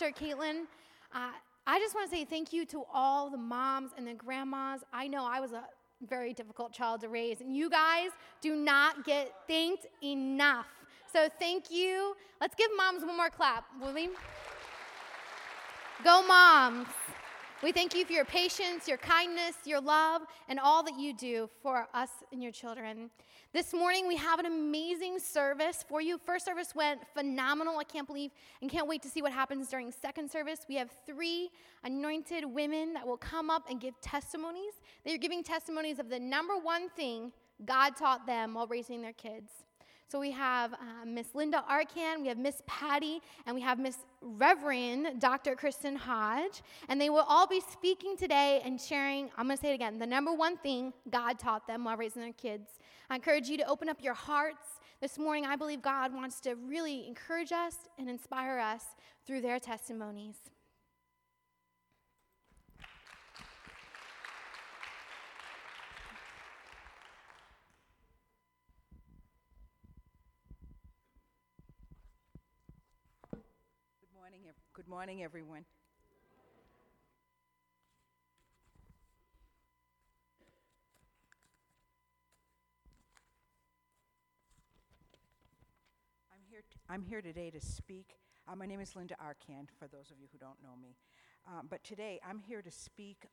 Pastor Caitlin. I just want to say thank you to all the moms and the grandmas. I know I was a very difficult child to raise, and you guys do not get thanked enough. So thank you. Let's give moms one more clap, will we? Go moms. We thank you for your patience, your kindness, your love, and all that you do for us and your children. This morning, we have an amazing service for you. First service went phenomenal. I can't believe and can't wait to see what happens during second service. We have 3 anointed women that will come up and give testimonies. They're giving testimonies of the number one thing God taught them while raising their kids. So we have Miss Linda Arkand, we have Miss Patty, and we have Miss Reverend Dr. Kristen Hodge. And they will all be speaking today and sharing, I'm going to say it again, the number one thing God taught them while raising their kids. I encourage you to open up your hearts. This morning, I believe God wants to really encourage us and inspire us through their testimonies. Good morning, everyone. I'm here today to speak. My name is Linda Arkand, for those of you who don't know me. But today, I'm here to speak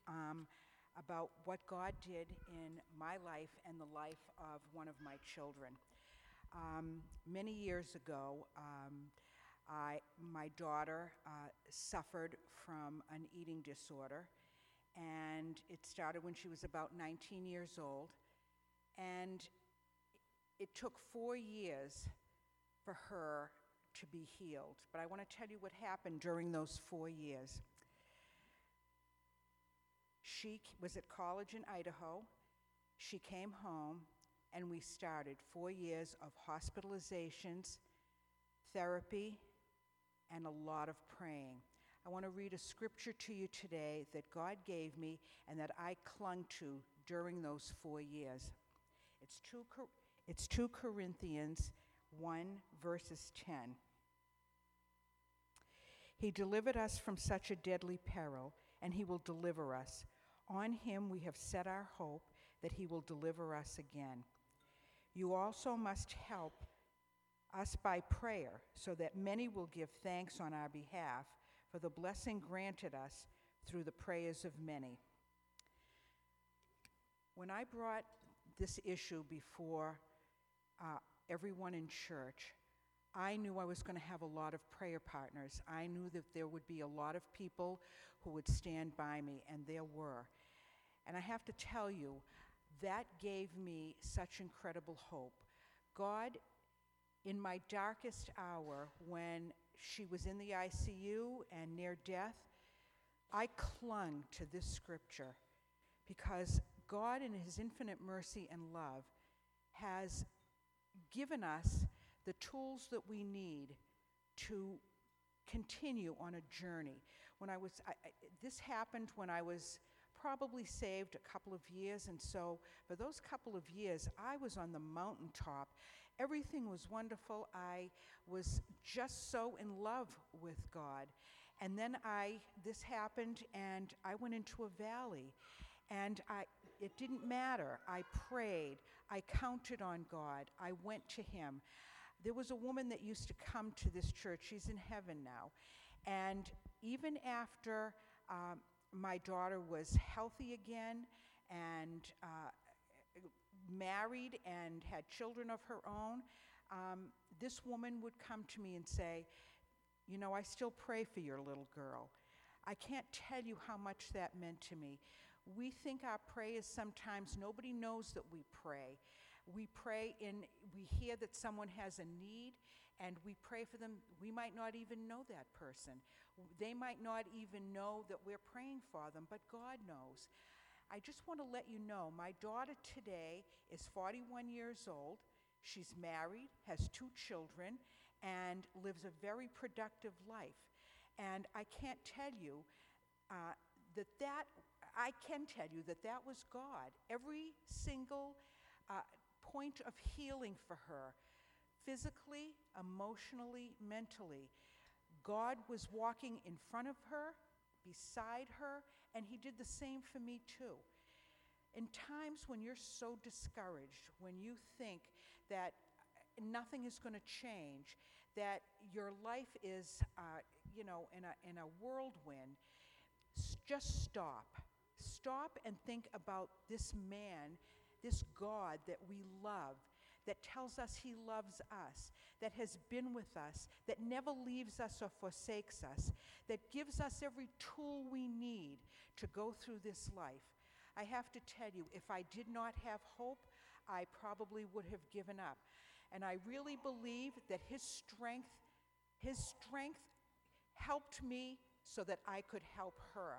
about what God did in my life and the life of one of my children. Many years ago, my daughter suffered from an eating disorder, and it started when she was about 19 years old, and it took 4 years for her to be healed. But I want to tell you what happened during those 4 years. She was at college in Idaho. She came home, and we started 4 years of hospitalizations, therapy, and a lot of praying. I want to read a scripture to you today that God gave me and that I clung to during those 4 years. It's 2 Corinthians 1, verses 10. He delivered us from such a deadly peril, and he will deliver us. On him we have set our hope that he will deliver us again. You also must help us by prayer, so that many will give thanks on our behalf for the blessing granted us through the prayers of many. When I brought this issue before everyone in church, I knew I was going to have a lot of prayer partners. I knew that there would be a lot of people who would stand by me, and there were. And I have to tell you, that gave me such incredible hope. God, in my darkest hour, when she was in the ICU and near death, I clung to this scripture because God, in his infinite mercy and love, has given us the tools that we need to continue on a journey. This happened when I was probably saved a couple of years, and so for those couple of years, I was on the mountaintop. Everything was wonderful. I was just so in love with God. And then this happened, and I went into a valley. And it didn't matter. I prayed. I counted on God. I went to him. There was a woman that used to come to this church. She's in heaven now. And even after my daughter was healthy again and married and had children of her own, this woman would come to me and say, you know, I still pray for your little girl. I can't tell you how much that meant to me. We think our prayers sometimes, nobody knows that we pray. We pray we hear that someone has a need, and we pray for them. We might not even know that person. They might not even know that we're praying for them, but God knows. I just want to let you know, my daughter today is 41 years old. She's married, has 2 children, and lives a very productive life. And I can't tell you I can tell you that was God. Every single point of healing for her, physically, emotionally, mentally, God was walking in front of her, beside her, and he did the same for me too. In times when you're so discouraged, when you think that nothing is going to change, that your life is, in a whirlwind, just stop. Stop and think about this man, this God that we love, that tells us he loves us, that has been with us, that never leaves us or forsakes us, that gives us every tool we need to go through this life. I have to tell you, if I did not have hope, I probably would have given up. And I really believe that his strength helped me so that I could help her.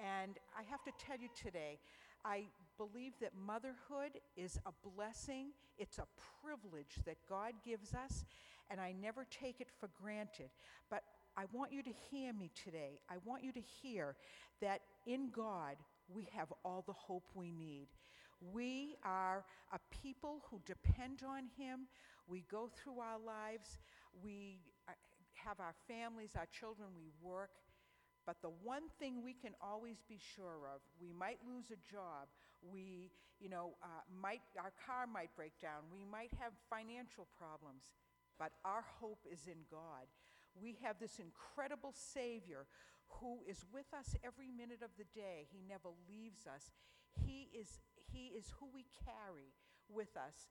And I have to tell you today, I believe that motherhood is a blessing. It's a privilege that God gives us, and I never take it for granted. But I want you to hear me today. I want you to hear that in God, we have all the hope we need. We are a people who depend on him. We go through our lives. We have our families, our children, we work. But the one thing we can always be sure of, we might lose a job, our car might break down, we might have financial problems, but our hope is in God. We have this incredible Savior who is with us every minute of the day. He never leaves us. He is who we carry with us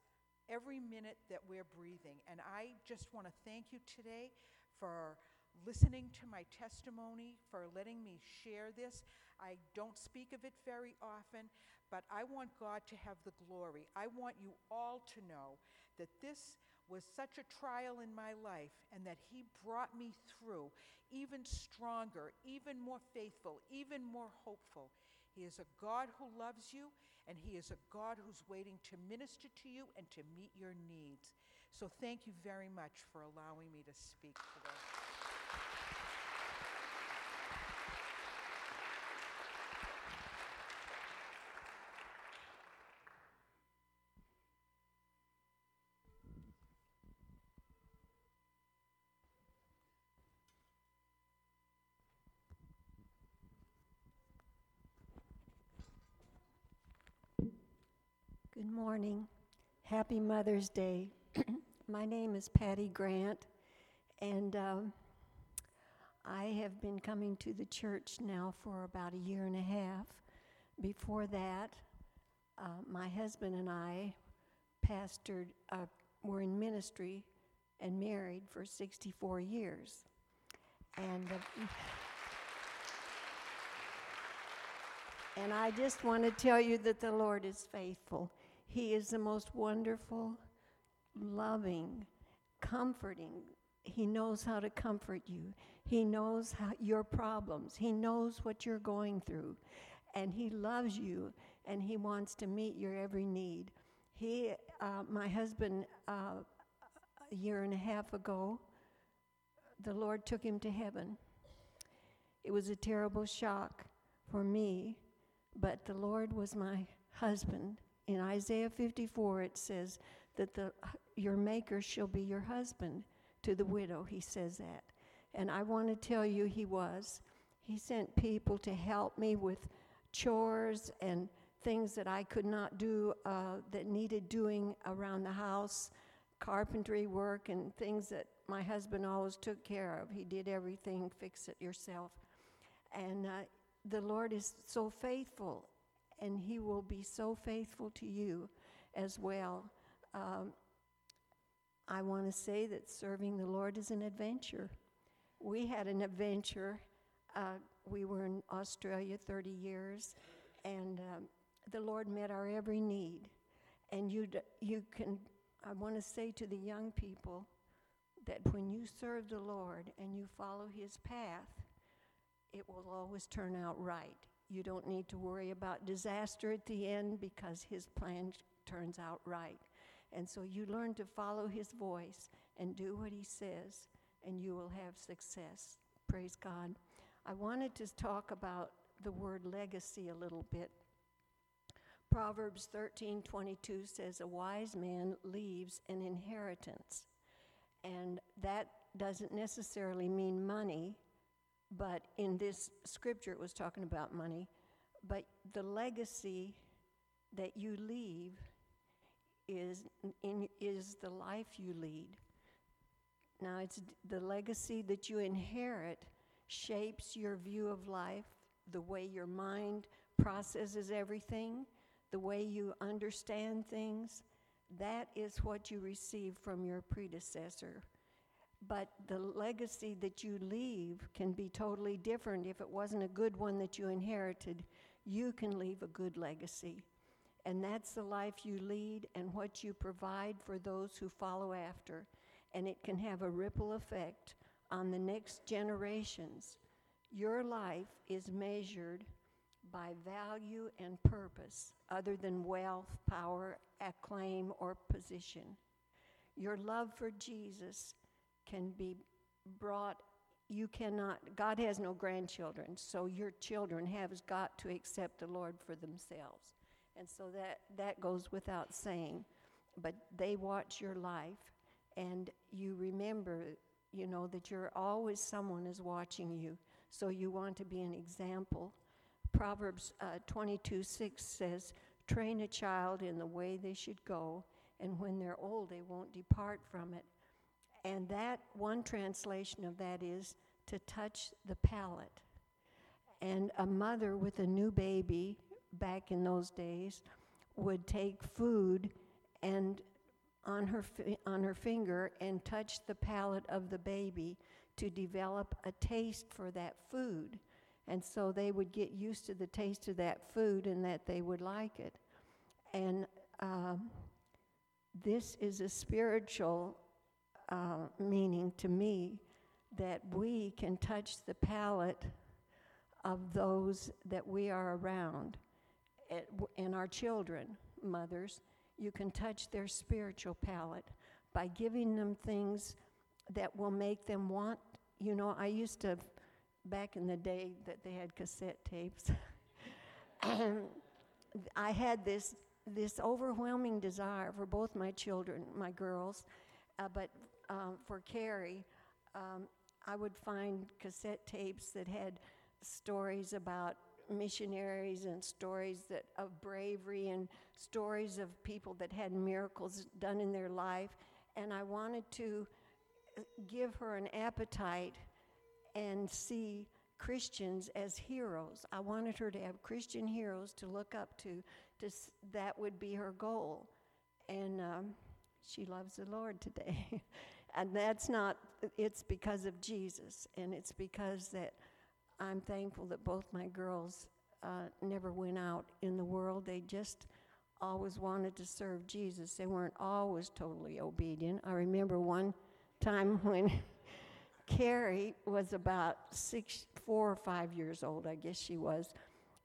every minute that we're breathing. And I just want to thank you today for listening to my testimony, for letting me share this. I don't speak of it very often, but I want God to have the glory. I want you all to know that this was such a trial in my life, and that he brought me through even stronger, even more faithful, even more hopeful. He is a God who loves you, and he is a God who's waiting to minister to you and to meet your needs. So thank you very much for allowing me to speak today. Good morning. Happy Mother's Day. My name is Patty Grant, and I have been coming to the church now for about a year and a half. Before that, my husband and I were in ministry and married for 64 years. And and I just want to tell you that the Lord is faithful. He is the most wonderful, loving, comforting. He knows how to comfort you. He knows your problems. He knows what you're going through. And he loves you, and he wants to meet your every need. My husband, a year and a half ago, the Lord took him to heaven. It was a terrible shock for me, but the Lord was my husband. In Isaiah 54, it says that your maker shall be your husband. To the widow, he says that. And I want to tell you he was. He sent people to help me with chores and things that I could not do that needed doing around the house, carpentry work and things that my husband always took care of. He did everything, fix it yourself. And the Lord is so faithful, and he will be so faithful to you as well. I want to say that serving the Lord is an adventure. We had an adventure. We were in Australia 30 years, and the Lord met our every need. And I want to say to the young people that when you serve the Lord and you follow his path, it will always turn out right. You don't need to worry about disaster at the end because his plan turns out right. And so you learn to follow his voice and do what he says, and you will have success. Praise God. I wanted to talk about the word legacy a little bit. Proverbs 13:22 says, a wise man leaves an inheritance. And that doesn't necessarily mean money, but in this scripture it was talking about money, but the legacy that you leave is the life you lead. Now, it's the legacy that you inherit shapes your view of life, the way your mind processes everything, the way you understand things. That is what you receive from your predecessor. But the legacy that you leave can be totally different. If it wasn't a good one that you inherited, you can leave a good legacy. And that's the life you lead and what you provide for those who follow after. And it can have a ripple effect on the next generations. Your life is measured by value and purpose, other than wealth, power, acclaim, or position. Your love for Jesus can be brought, God has no grandchildren, so your children have got to accept the Lord for themselves. And so that goes without saying, but they watch your life, and you remember, that you're always, someone is watching you, so you want to be an example. Proverbs 22:6 says, "Train a child in the way they should go, and when they're old, they won't depart from it." And that one translation of that is to touch the palate. And a mother with a new baby back in those days would take food and on her finger and touch the palate of the baby to develop a taste for that food. And so they would get used to the taste of that food and that they would like it. And this is a spiritual meaning to me, that we can touch the palate of those that we are around, and our children, mothers. You can touch their spiritual palate by giving them things that will make them want, I used to, back in the day that they had cassette tapes, I had this overwhelming desire for both my children, my girls, but for Carrie, I would find cassette tapes that had stories about missionaries and stories of bravery and stories of people that had miracles done in their life, and I wanted to give her an appetite and see Christians as heroes. I wanted her to have Christian heroes to look up to that would be her goal. And she loves the Lord today. And it's because of Jesus, and it's because that I'm thankful that both my girls never went out in the world. They just always wanted to serve Jesus. They weren't always totally obedient. I remember one time when Carrie was about 4 or 5 years old, I guess she was,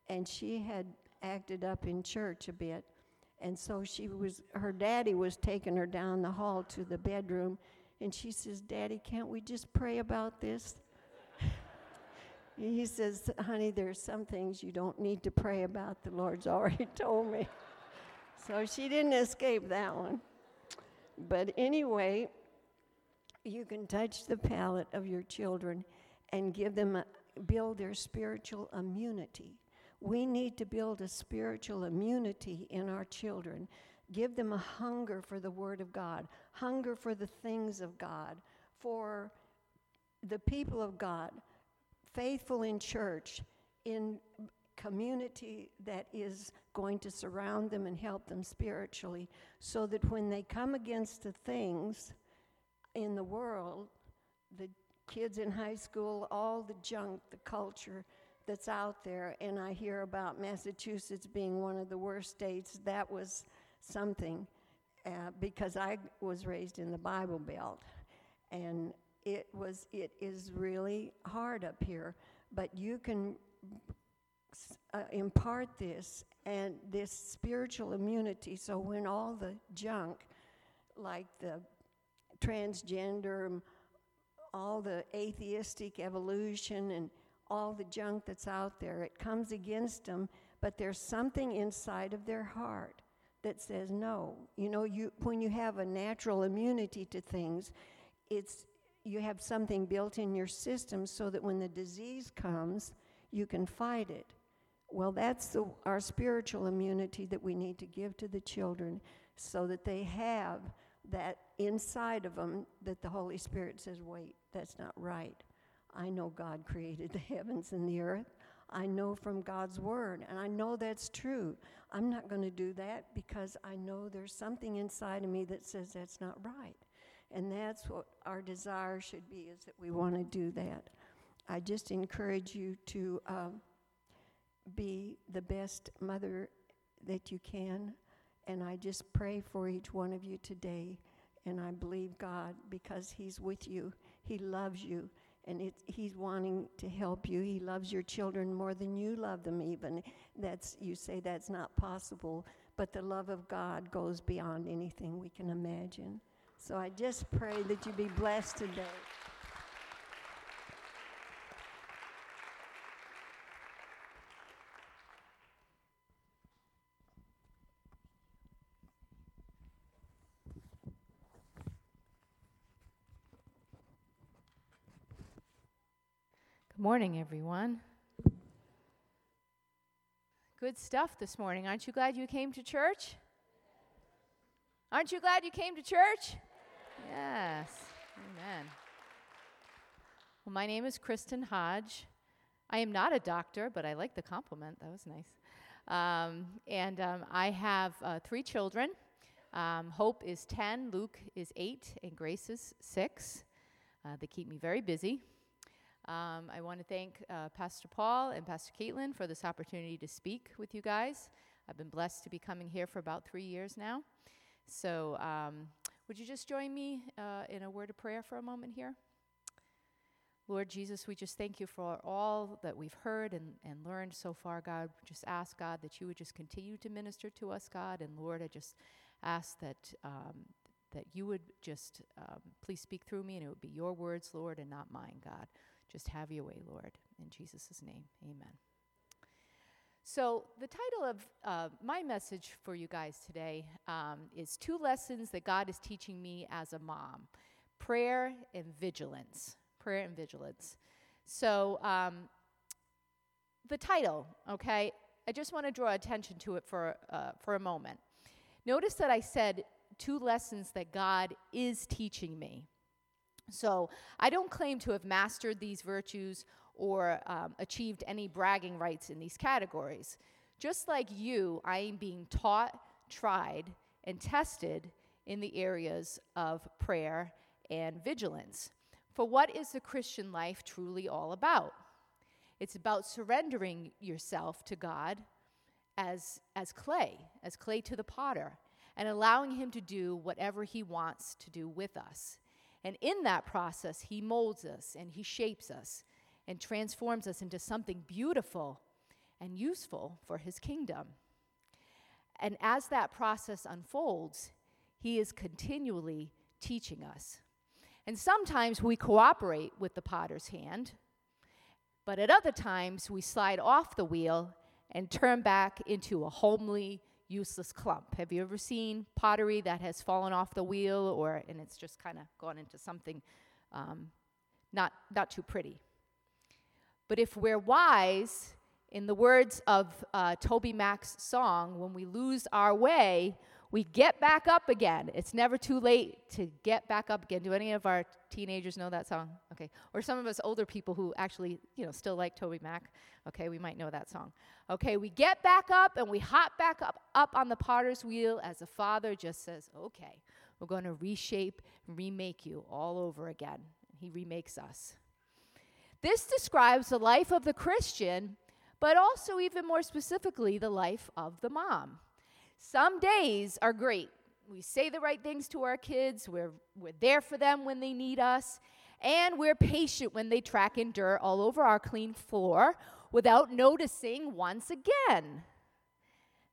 and she had acted up in church a bit, and so her daddy was taking her down the hall to the bedroom, and she says, "Daddy, can't we just pray about this?" He says, "Honey, there's some things you don't need to pray about. The Lord's already told me." So she didn't escape that one. But anyway, you can touch the palate of your children and give them build their spiritual immunity. We need to build a spiritual immunity in our children. Give them a hunger for the Word of God, hunger for the things of God, for the people of God, faithful in church, in community that is going to surround them and help them spiritually, so that when they come against the things in the world, the kids in high school, all the junk, the culture that's out there, and I hear about Massachusetts being one of the worst states. That was something, because I was raised in the Bible Belt, and it is really hard up here, but you can impart this, and this spiritual immunity, so when all the junk, like the transgender, all the atheistic evolution and all the junk that's out there, it comes against them, but there's something inside of their heart that says no. When you have a natural immunity to things, you have something built in your system so that when the disease comes, you can fight it. Well, that's our spiritual immunity that we need to give to the children so that they have that inside of them that the Holy Spirit says, wait, that's not right. I know God created the heavens and the earth. I know from God's word, and I know that's true. I'm not going to do that because I know there's something inside of me that says that's not right. And that's what our desire should be, is that we want to do that. I just encourage you to be the best mother that you can, and I just pray for each one of you today, and I believe God, because he's with you, he loves you, and he's wanting to help you. He loves your children more than you love them even. You say that's not possible, but the love of God goes beyond anything we can imagine. So I just pray that you be blessed today. Good morning, everyone. Good stuff this morning. Aren't you glad you came to church? Aren't you glad you came to church? Yes. Amen. Well, my name is Kristen Hodge. I am not a doctor, but I like the compliment. That was nice. I have 3 children. Hope is 10, Luke is 8, and Grace is 6. They keep me very busy. I want to thank Pastor Paul and Pastor Caitlin for this opportunity to speak with you guys. I've been blessed to be coming here for about 3 years now. So, would you just join me in a word of prayer for a moment here? Lord Jesus, we just thank you for all that we've heard and learned so far, God. We just ask, God, that you would just continue to minister to us, God. And Lord, I just ask that you would just please speak through me, and it would be your words, Lord, and not mine, God. Just have your way, Lord. In Jesus' name, amen. So the title of my message for you guys today is 2 lessons that God is teaching me as a mom, prayer and vigilance, prayer and vigilance. So the title, okay, I just want to draw attention to it for a moment. Notice that I said 2 lessons that God is teaching me. So I don't claim to have mastered these virtues or achieved any bragging rights in these categories. Just like you, I am being taught, tried, and tested in the areas of prayer and vigilance. For what is the Christian life truly all about? It's about surrendering yourself to God as clay to the potter, and allowing him to do whatever he wants to do with us. And in that process, he molds us and he shapes us, and transforms us into something beautiful and useful for his kingdom. And as that process unfolds, he is continually teaching us. And sometimes we cooperate with the potter's hand, but at other times we slide off the wheel and turn back into a homely, useless clump. Have you ever seen pottery that has fallen off the wheel, and it's just kind of gone into something not too pretty? But if we're wise, in the words of Toby Mac's song, when we lose our way, we get back up again. It's never too late to get back up again. Do any of our teenagers know that song? Okay. Or some of us older people who actually, still like Toby Mac. Okay, we might know that song. Okay, we get back up and we hop back up on the potter's wheel as the Father just says, okay, we're going to reshape, remake you all over again. He remakes us. This describes the life of the Christian, but also even more specifically, the life of the mom. Some days are great. We say the right things to our kids, we're there for them when they need us, and we're patient when they track and dirt all over our clean floor without noticing once again.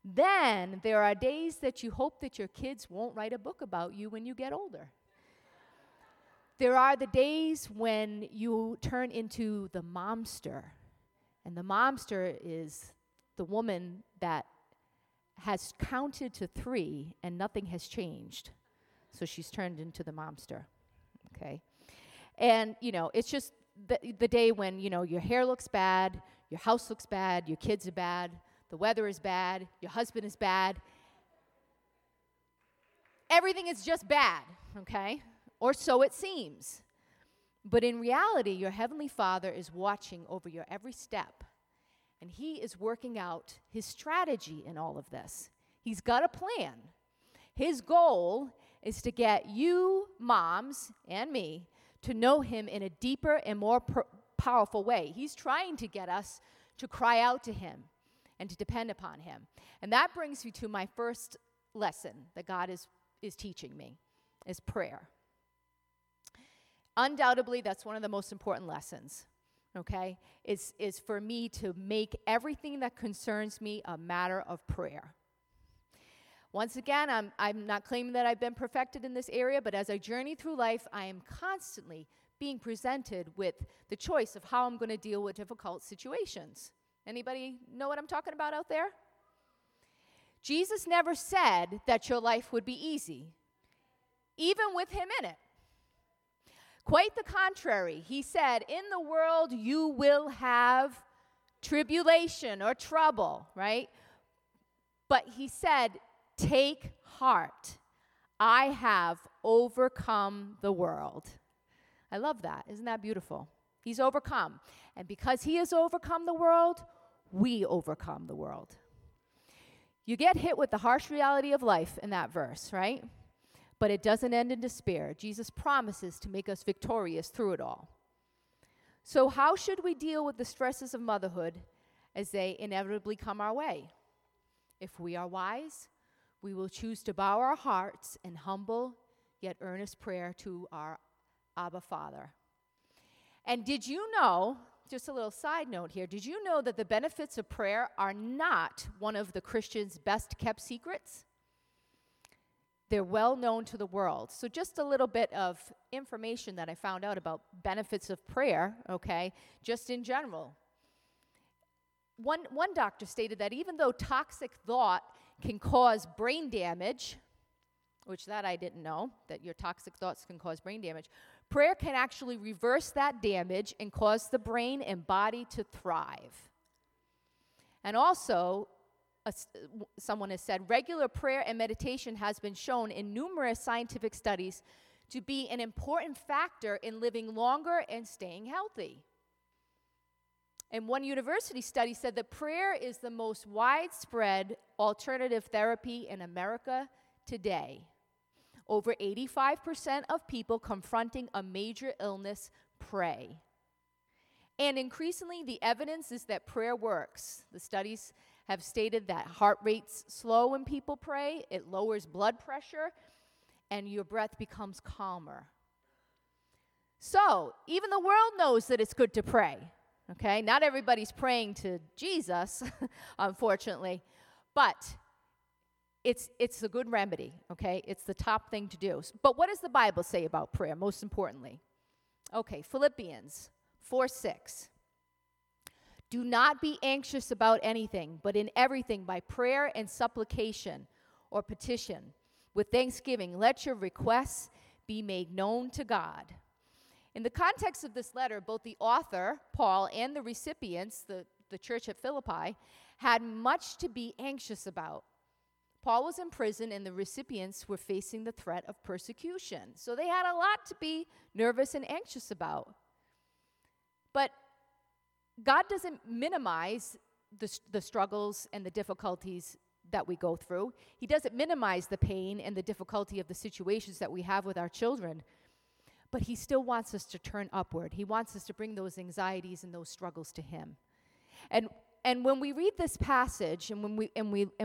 Then there are days that you hope that your kids won't write a book about you when you get older. There are the days when you turn into the momster, and the momster is the woman that has counted to 3 and nothing has changed, so she's turned into the momster, okay? And, you know, it's just the day when, you know, your hair looks bad, your house looks bad, your kids are bad, the weather is bad, your husband is bad. Everything is just bad, okay? Or so it seems. But in reality, your Heavenly Father is watching over your every step, and He is working out His strategy in all of this. He's got a plan. His goal is to get you, moms, and me, to know Him in a deeper and more powerful way. He's trying to get us to cry out to Him and to depend upon Him. And that brings me to my first lesson that God is teaching me, is prayer. Undoubtedly, that's one of the most important lessons, okay, is for me to make everything that concerns me a matter of prayer. Once again, I'm not claiming that I've been perfected in this area, but as I journey through life, I am constantly being presented with the choice of how I'm going to deal with difficult situations. Anybody know what I'm talking about out there? Jesus never said that your life would be easy, even with Him in it. Quite the contrary. He said, in the world you will have tribulation or trouble, right? But He said, take heart. I have overcome the world. I love that. Isn't that beautiful? He's overcome. And because He has overcome the world, we overcome the world. You get hit with the harsh reality of life in that verse, right? But it doesn't end in despair. Jesus promises to make us victorious through it all. So how should we deal with the stresses of motherhood as they inevitably come our way? If we are wise, we will choose to bow our hearts in humble yet earnest prayer to our Abba Father. And did you know, just a little side note here, did you know that the benefits of prayer are not one of the Christian's best kept secrets? They're well known to the world. So just a little bit of information that I found out about benefits of prayer, okay, just in general. One doctor stated that even though toxic thought can cause brain damage, which that I didn't know, that your toxic thoughts can cause brain damage, prayer can actually reverse that damage and cause the brain and body to thrive. And also, someone has said, regular prayer and meditation has been shown in numerous scientific studies to be an important factor in living longer and staying healthy. And one university study said that prayer is the most widespread alternative therapy in America today. Over 85% of people confronting a major illness pray. And increasingly, the evidence is that prayer works. The studies have stated that heart rates slow when people pray, it lowers blood pressure, and your breath becomes calmer. So, even the world knows that it's good to pray, okay? Not everybody's praying to Jesus, unfortunately, but it's a good remedy, okay? It's the top thing to do. But what does the Bible say about prayer, most importantly? Okay, Philippians 4:6. Do not be anxious about anything, but in everything by prayer and supplication or petition. With thanksgiving, let your requests be made known to God. In the context of this letter, both the author, Paul, and the recipients, the church at Philippi, had much to be anxious about. Paul was in prison, and the recipients were facing the threat of persecution. So they had a lot to be nervous and anxious about. But God doesn't minimize the struggles and the difficulties that we go through. He doesn't minimize the pain and the difficulty of the situations that we have with our children. But He still wants us to turn upward. He wants us to bring those anxieties and those struggles to Him. And when we read this passage and when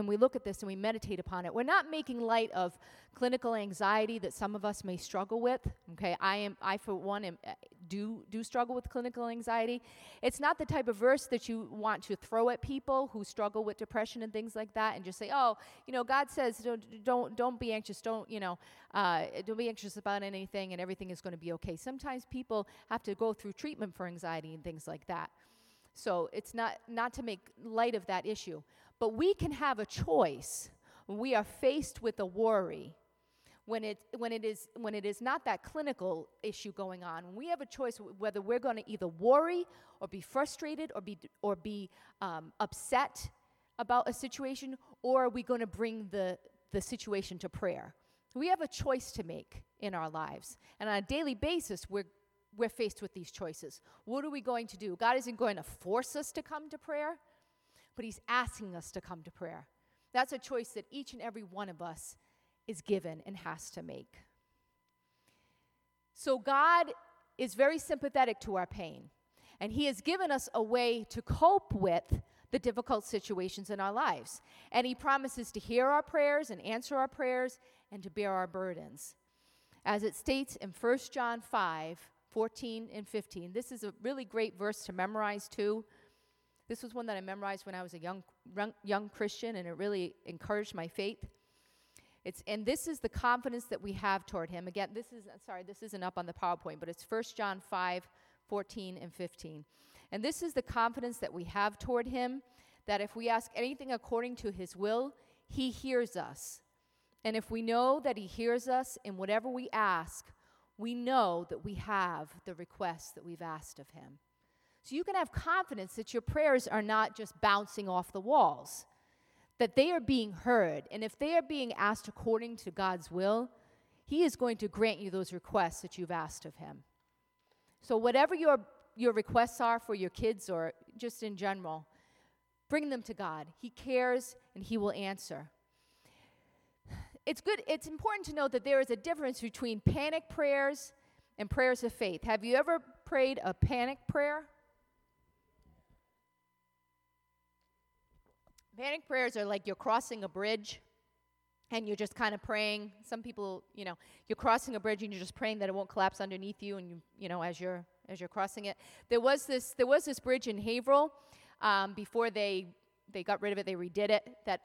we look at this and we meditate upon it, we're not making light of clinical anxiety that some of us may struggle with. Okay, I for one do struggle with clinical anxiety. It's not the type of verse that you want to throw at people who struggle with depression and things like that, and just say, oh, you know, God says don't be anxious, don't be anxious about anything, and everything is going to be okay. Sometimes people have to go through treatment for anxiety and things like that. So it's not to make light of that issue. But we can have a choice when we are faced with a worry, when it is not that clinical issue going on, when we have a choice whether we're going to either worry or be frustrated or be upset about a situation, or are we going to bring the situation to prayer? We have a choice to make in our lives, and on a daily basis, we're faced with these choices. What are we going to do? God isn't going to force us to come to prayer, but he's asking us to come to prayer. That's a choice that each and every one of us is given and has to make. So God is very sympathetic to our pain, and he has given us a way to cope with the difficult situations in our lives. And he promises to hear our prayers and answer our prayers and to bear our burdens. As it states in 1 John 5:14 and 15, this is a really great verse to memorize too. This was one that I memorized when I was a young Christian, and it really encouraged my faith. And this is the confidence that we have toward him. Again, this isn't up on the PowerPoint, but it's 1 John 5:14 and 15. And this is the confidence that we have toward him, that if we ask anything according to his will, he hears us. And if we know that he hears us in whatever we ask, we know that we have the request that we've asked of him. So you can have confidence that your prayers are not just bouncing off the walls, that they are being heard. And if they are being asked according to God's will, he is going to grant you those requests that you've asked of him. So whatever your requests are for your kids or just in general, bring them to God. He cares and he will answer. It's good. It's important to note that there is a difference between panic prayers and prayers of faith. Have you ever prayed a panic prayer? Panic prayers are like you're crossing a bridge and you're just kind of praying. Some people, you're crossing a bridge and you're just praying that it won't collapse underneath you, and as you're crossing it. There was this bridge in Haverhill before they got rid of it, they redid it, that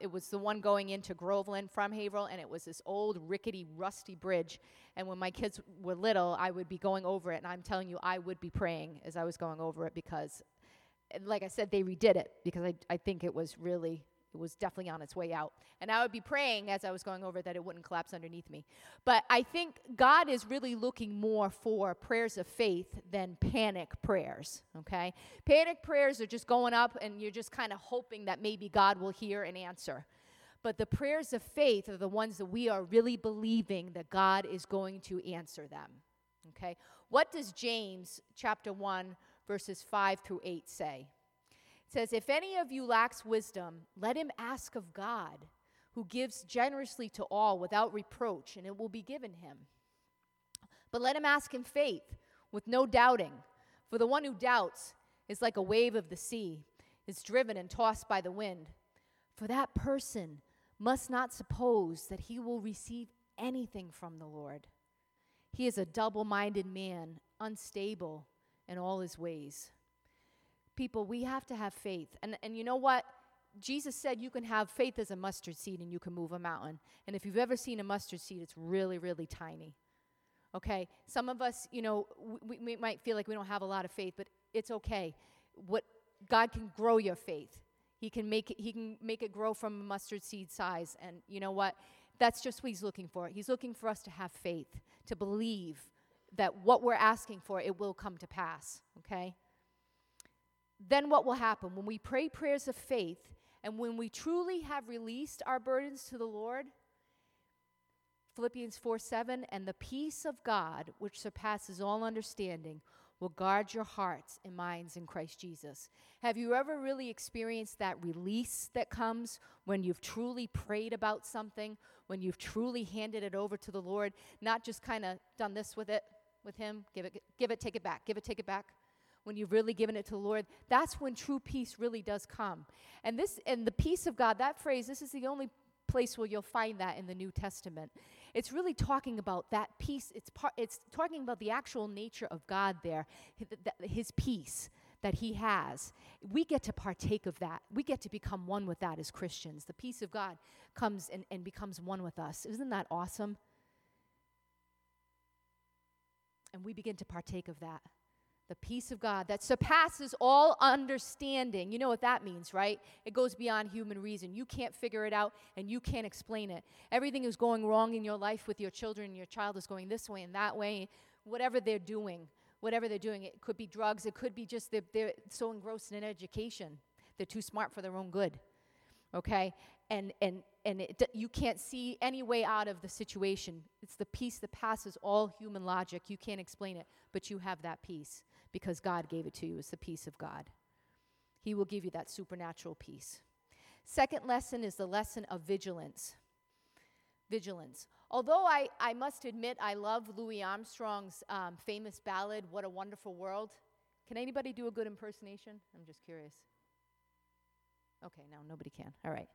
it was the one going into Groveland from Haverhill, and it was this old, rickety, rusty bridge. And when my kids were little, I would be going over it, and I'm telling you, I would be praying as I was going over it because, like I said, they redid it because I think it was definitely on its way out. And I would be praying as I was going over that it wouldn't collapse underneath me. But I think God is really looking more for prayers of faith than panic prayers, okay? Panic prayers are just going up and you're just kind of hoping that maybe God will hear and answer. But the prayers of faith are the ones that we are really believing that God is going to answer them, okay? What does James chapter 1 verses 5 through 8 say? It says, if any of you lacks wisdom, let him ask of God, who gives generously to all without reproach, and it will be given him. But let him ask in faith, with no doubting. For the one who doubts is like a wave of the sea, is driven and tossed by the wind. For that person must not suppose that he will receive anything from the Lord. He is a double-minded man, unstable in all his ways. People, we have to have faith. And you know what? Jesus said you can have faith as a mustard seed and you can move a mountain. And if you've ever seen a mustard seed, it's really, really tiny. Okay? Some of us, we might feel like we don't have a lot of faith, but it's okay. God can grow your faith. He can make it grow from a mustard seed size. And you know what? That's just what he's looking for. He's looking for us to have faith, to believe that what we're asking for, it will come to pass. Okay? Then what will happen? When we pray prayers of faith and when we truly have released our burdens to the Lord, Philippians 4:7, and the peace of God, which surpasses all understanding, will guard your hearts and minds in Christ Jesus. Have you ever really experienced that release that comes when you've truly prayed about something, when you've truly handed it over to the Lord, not just kind of done this with it, with him, give it, take it back, give it, take it back? When you've really given it to the Lord, that's when true peace really does come. And the peace of God, that phrase, this is the only place where you'll find that in the New Testament. It's really talking about that peace. It's talking about the actual nature of God there, his peace that he has. We get to partake of that. We get to become one with that as Christians. The peace of God comes and becomes one with us. Isn't that awesome? And we begin to partake of that. The peace of God that surpasses all understanding. You know what that means, right? It goes beyond human reason. You can't figure it out, and you can't explain it. Everything is going wrong in your life with your children, and your child is going this way and that way, whatever they're doing. It could be drugs. It could be just they're so engrossed in education. They're too smart for their own good, okay? And you can't see any way out of the situation. It's the peace that passes all human logic. You can't explain it, but you have that peace. Because God gave it to you. It's the peace of God. He will give you that supernatural peace. Second lesson is the lesson of vigilance. Vigilance. Although I must admit I love Louis Armstrong's famous ballad, What a Wonderful World. Can anybody do a good impersonation? I'm just curious. Okay, no, nobody can. All right.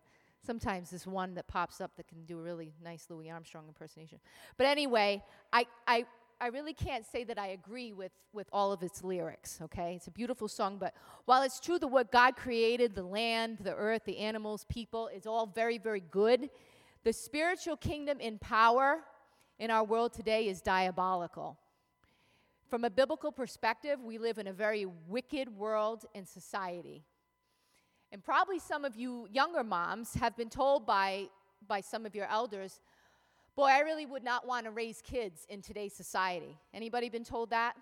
Sometimes there's one that pops up that can do a really nice Louis Armstrong impersonation. But anyway, I really can't say that I agree with all of its lyrics, okay? It's a beautiful song, but while it's true that what God created, the land, the earth, the animals, people, is all very, very good, the spiritual kingdom in power in our world today is diabolical. From a biblical perspective, we live in a very wicked world and society. And probably some of you younger moms have been told by some of your elders, boy, I really would not want to raise kids in today's society. Anybody been told that?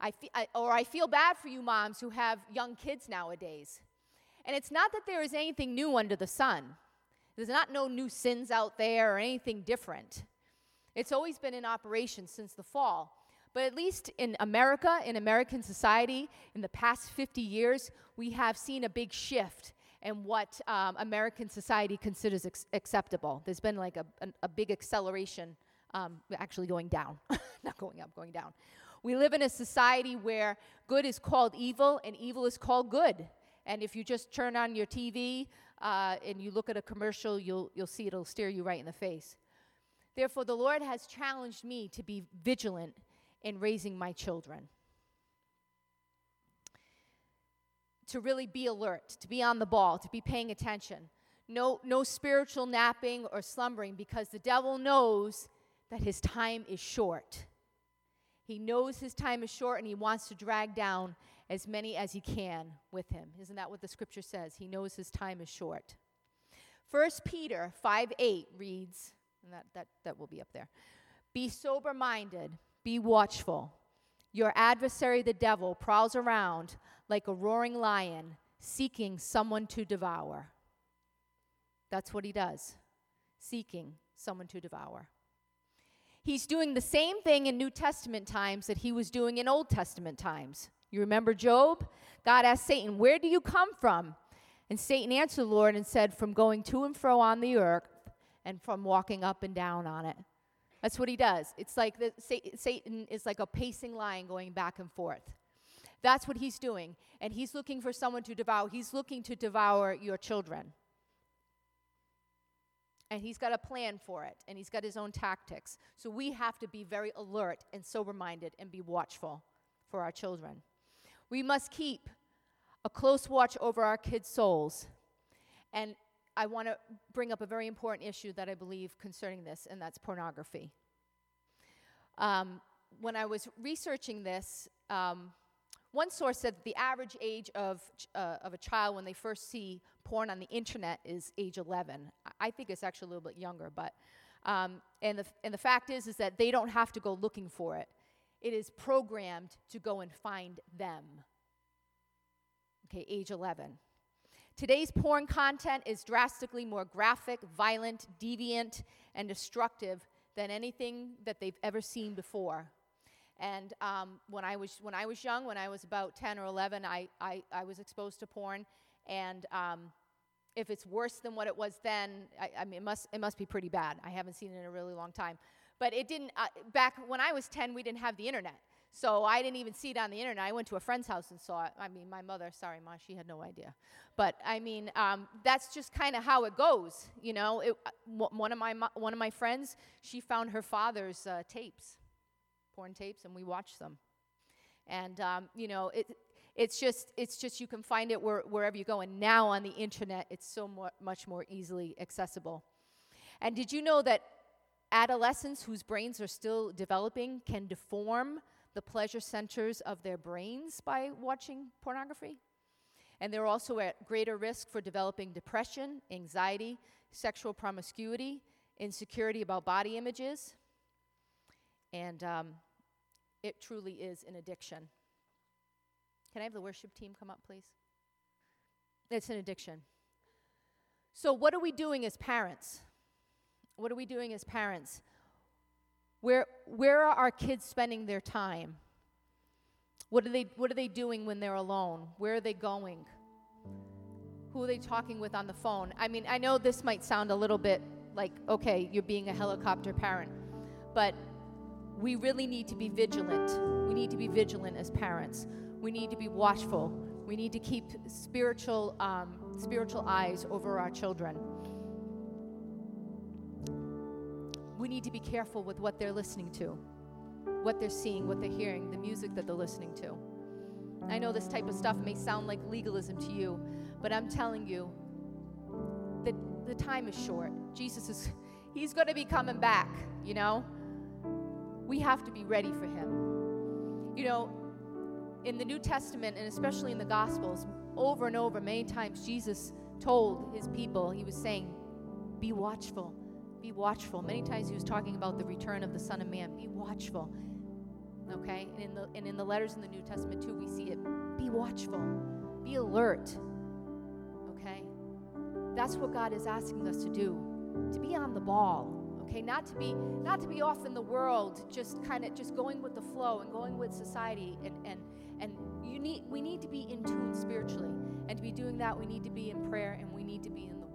I feel bad for you moms who have young kids nowadays. And it's not that there is anything new under the sun. There's not no new sins out there or anything different. It's always been in operation since the fall. But at least in America, in American society, in the past 50 years, we have seen a big shift and what American society considers acceptable. There's been like a big acceleration, actually going down, not going up, going down. We live in a society where good is called evil and evil is called good. And if you just turn on your TV and you look at a commercial, you'll see it'll stare you right in the face. Therefore, the Lord has challenged me to be vigilant in raising my children, to really be alert, to be on the ball, to be paying attention. No spiritual napping or slumbering, because the devil knows that his time is short. He knows his time is short, and he wants to drag down as many as he can with him. Isn't that what the scripture says? He knows his time is short. 1 Peter 5:8 reads, and that will be up there, be sober-minded, be watchful. Your adversary, the devil, prowls around like a roaring lion, seeking someone to devour. That's what he does, seeking someone to devour. He's doing the same thing in New Testament times that he was doing in Old Testament times. You remember Job? God asked Satan, where do you come from? And Satan answered the Lord and said, from going to and fro on the earth and from walking up and down on it. That's what he does. It's like Satan is like a pacing lion going back and forth. That's what he's doing. And he's looking for someone to devour. He's looking to devour your children. And he's got a plan for it. And he's got his own tactics. So we have to be very alert and sober-minded and be watchful for our children. We must keep a close watch over our kids' souls. And I want to bring up a very important issue that I believe concerning this, and that's pornography. When I was researching this, one source said that the average age of a child when they first see porn on the internet is age 11. I think it's actually a little bit younger, but and the fact is that they don't have to go looking for it. It is programmed to go and find them. Okay, age 11. Today's porn content is drastically more graphic, violent, deviant, and destructive than anything that they've ever seen before. And when I was young, when I was about 10 or 11, I was exposed to porn. And if it's worse than what it was then, I mean, it must be pretty bad. I haven't seen it in a really long time. But it didn't, back when I was 10, we didn't have the internet. So I didn't even see it on the internet. I went to a friend's house and saw it. I mean, my mother, sorry, Ma, she had no idea. But I mean, that's just kind of how it goes, you know. One of my friends, she found her father's tapes. Porn tapes, and we watch them, and you know, it's just you can find it wherever you go. And now on the internet, it's so much more easily accessible. And did you know that adolescents whose brains are still developing can deform the pleasure centers of their brains by watching pornography. And they're also at greater risk for developing depression, anxiety, sexual promiscuity, insecurity about body images. And it truly is an addiction. Can I have the worship team come up, please? It's an addiction. So what are we doing as parents? What are we doing as parents? Where are our kids spending their time? What are they doing when they're alone? Where are they going? Who are they talking with on the phone? I mean, I know this might sound a little bit like, okay, you're being a helicopter parent, but we really need to be vigilant. We need to be vigilant as parents. We need to be watchful. We need to keep spiritual eyes over our children. We need to be careful with what they're listening to, what they're seeing, what they're hearing, the music that they're listening to. I know this type of stuff may sound like legalism to you, but I'm telling you that the time is short. He's going to be coming back, you know? We have to be ready for him. You know, in the New Testament, and especially in the Gospels, over and over, many times Jesus told his people, he was saying, be watchful. Be watchful. Many times he was talking about the return of the Son of Man. Be watchful. Okay? And in the letters in the New Testament, too, we see it. Be watchful. Be alert. Okay? That's what God is asking us to do, to be on the ball. Okay? Not to be off in the world, just going with the flow and going with society. And we need to be in tune spiritually. And to be doing that, we need to be in prayer and we need to be in the Word.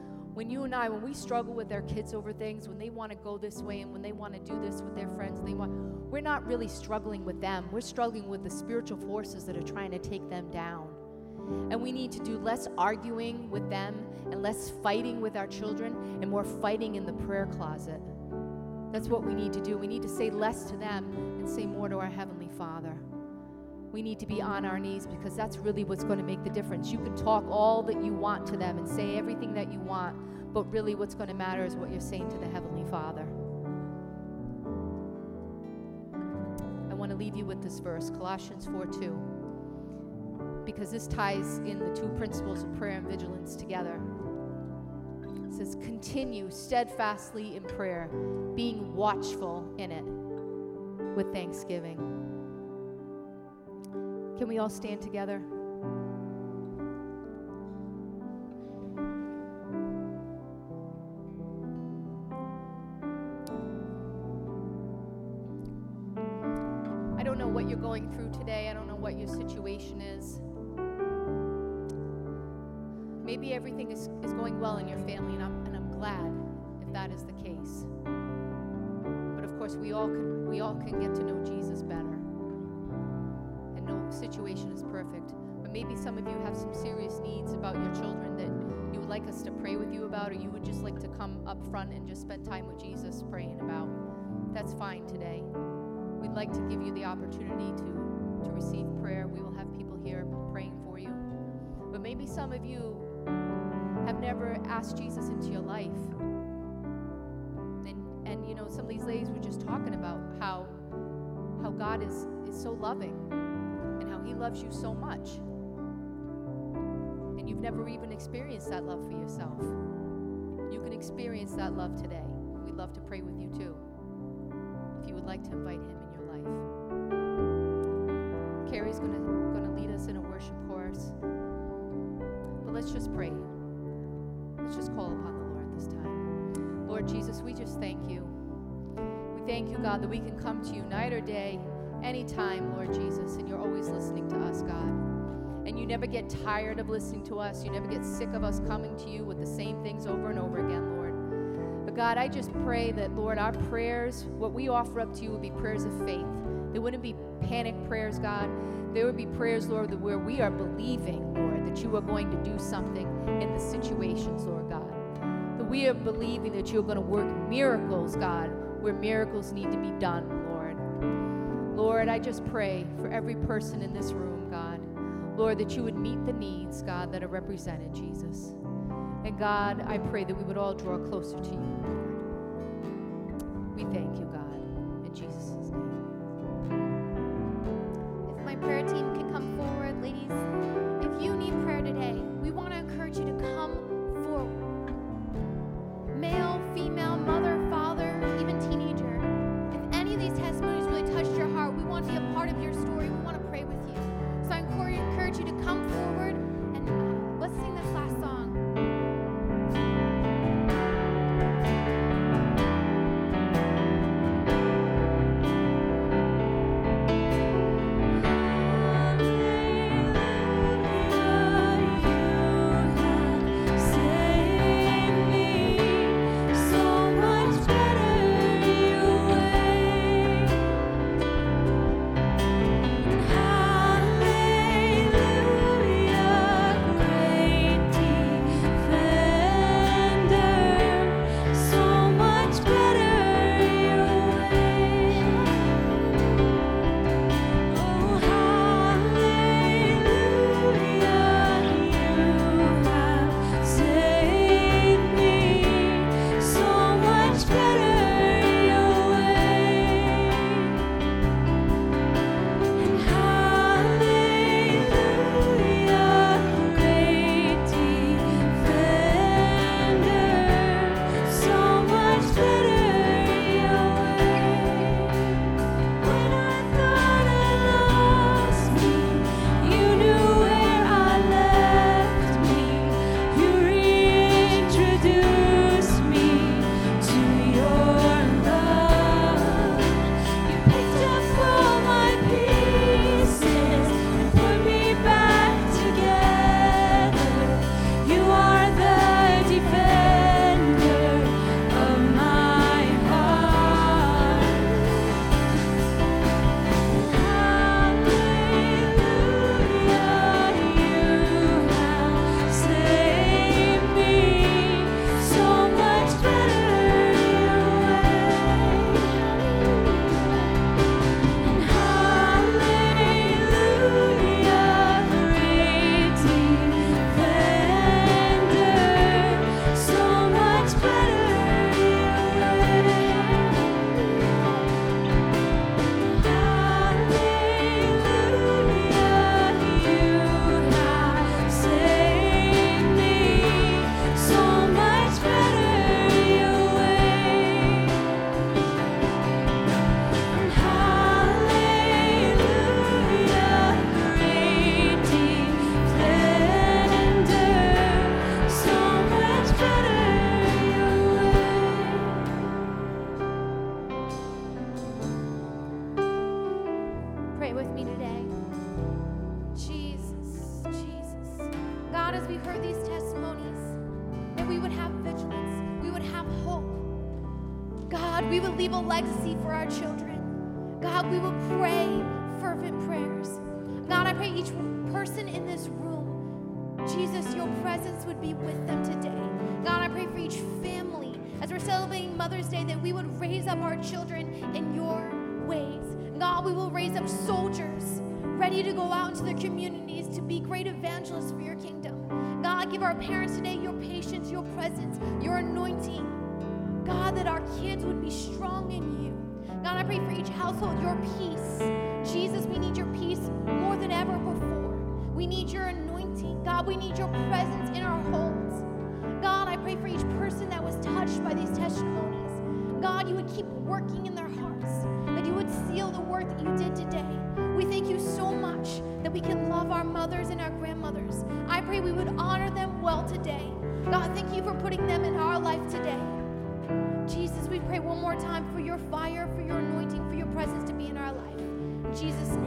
When we struggle with our kids over things, when they want to go this way and when they want to do this with their friends, we're not really struggling with them. We're struggling with the spiritual forces that are trying to take them down. And we need to do less arguing with them and less fighting with our children and more fighting in the prayer closet. That's what we need to do. We need to say less to them and say more to our Heavenly Father. We need to be on our knees because that's really what's going to make the difference. You can talk all that you want to them and say everything that you want, but really what's going to matter is what you're saying to the Heavenly Father. I want to leave you with this verse, Colossians 4:2, because this ties in the two principles of prayer and vigilance together. It says, continue steadfastly in prayer, being watchful in it with thanksgiving. Can we all stand together? I don't know what you're going through today. I don't know what your situation is. Maybe everything is going well in your family, and I'm glad if that is the case. But of course, we all can get to know Jesus better. Situation is perfect, but maybe some of you have some serious needs about your children that you would like us to pray with you about, or you would just like to come up front and just spend time with Jesus praying about. That's fine today. We'd like to give you the opportunity to receive prayer. We will have people here praying for you. But maybe some of you have never asked Jesus into your life. And you know, some of these ladies were just talking about how God is so loving. He loves you so much, and you've never even experienced that love for yourself. You can experience that love today. We'd love to pray with you too, if you would like to invite him in your life. Carrie's gonna lead us in a worship chorus, but let's just pray. Let's just call upon the Lord this time. Lord Jesus, we just thank you. We thank you, God, that we can come to you night or day, anytime, Lord Jesus, and you're always listening to us, God. And you never get tired of listening to us. You never get sick of us coming to you with the same things over and over again, Lord. But God, I just pray that, Lord, our prayers, what we offer up to you, would be prayers of faith. They wouldn't be panic prayers, God. There would be prayers, Lord, where we are believing, Lord, that you are going to do something in the situations, Lord God. We are believing that you're going to work miracles, God, where miracles need to be done, Lord. Lord, I just pray for every person in this room, God. Lord, that you would meet the needs, God, that are represented, Jesus. And God, I pray that we would all draw closer to you, Lord. We thank you, God, in Jesus' name. If my prayer team can come forward, ladies, if you need prayer today, we want to encourage you to come forward. Male, female, mother, father, even teenager. If any of these testimonies really touched your heart, we want to be a part of your story. We want to pray with you. So I encourage you to come forward and let's sing this last song. Jesus'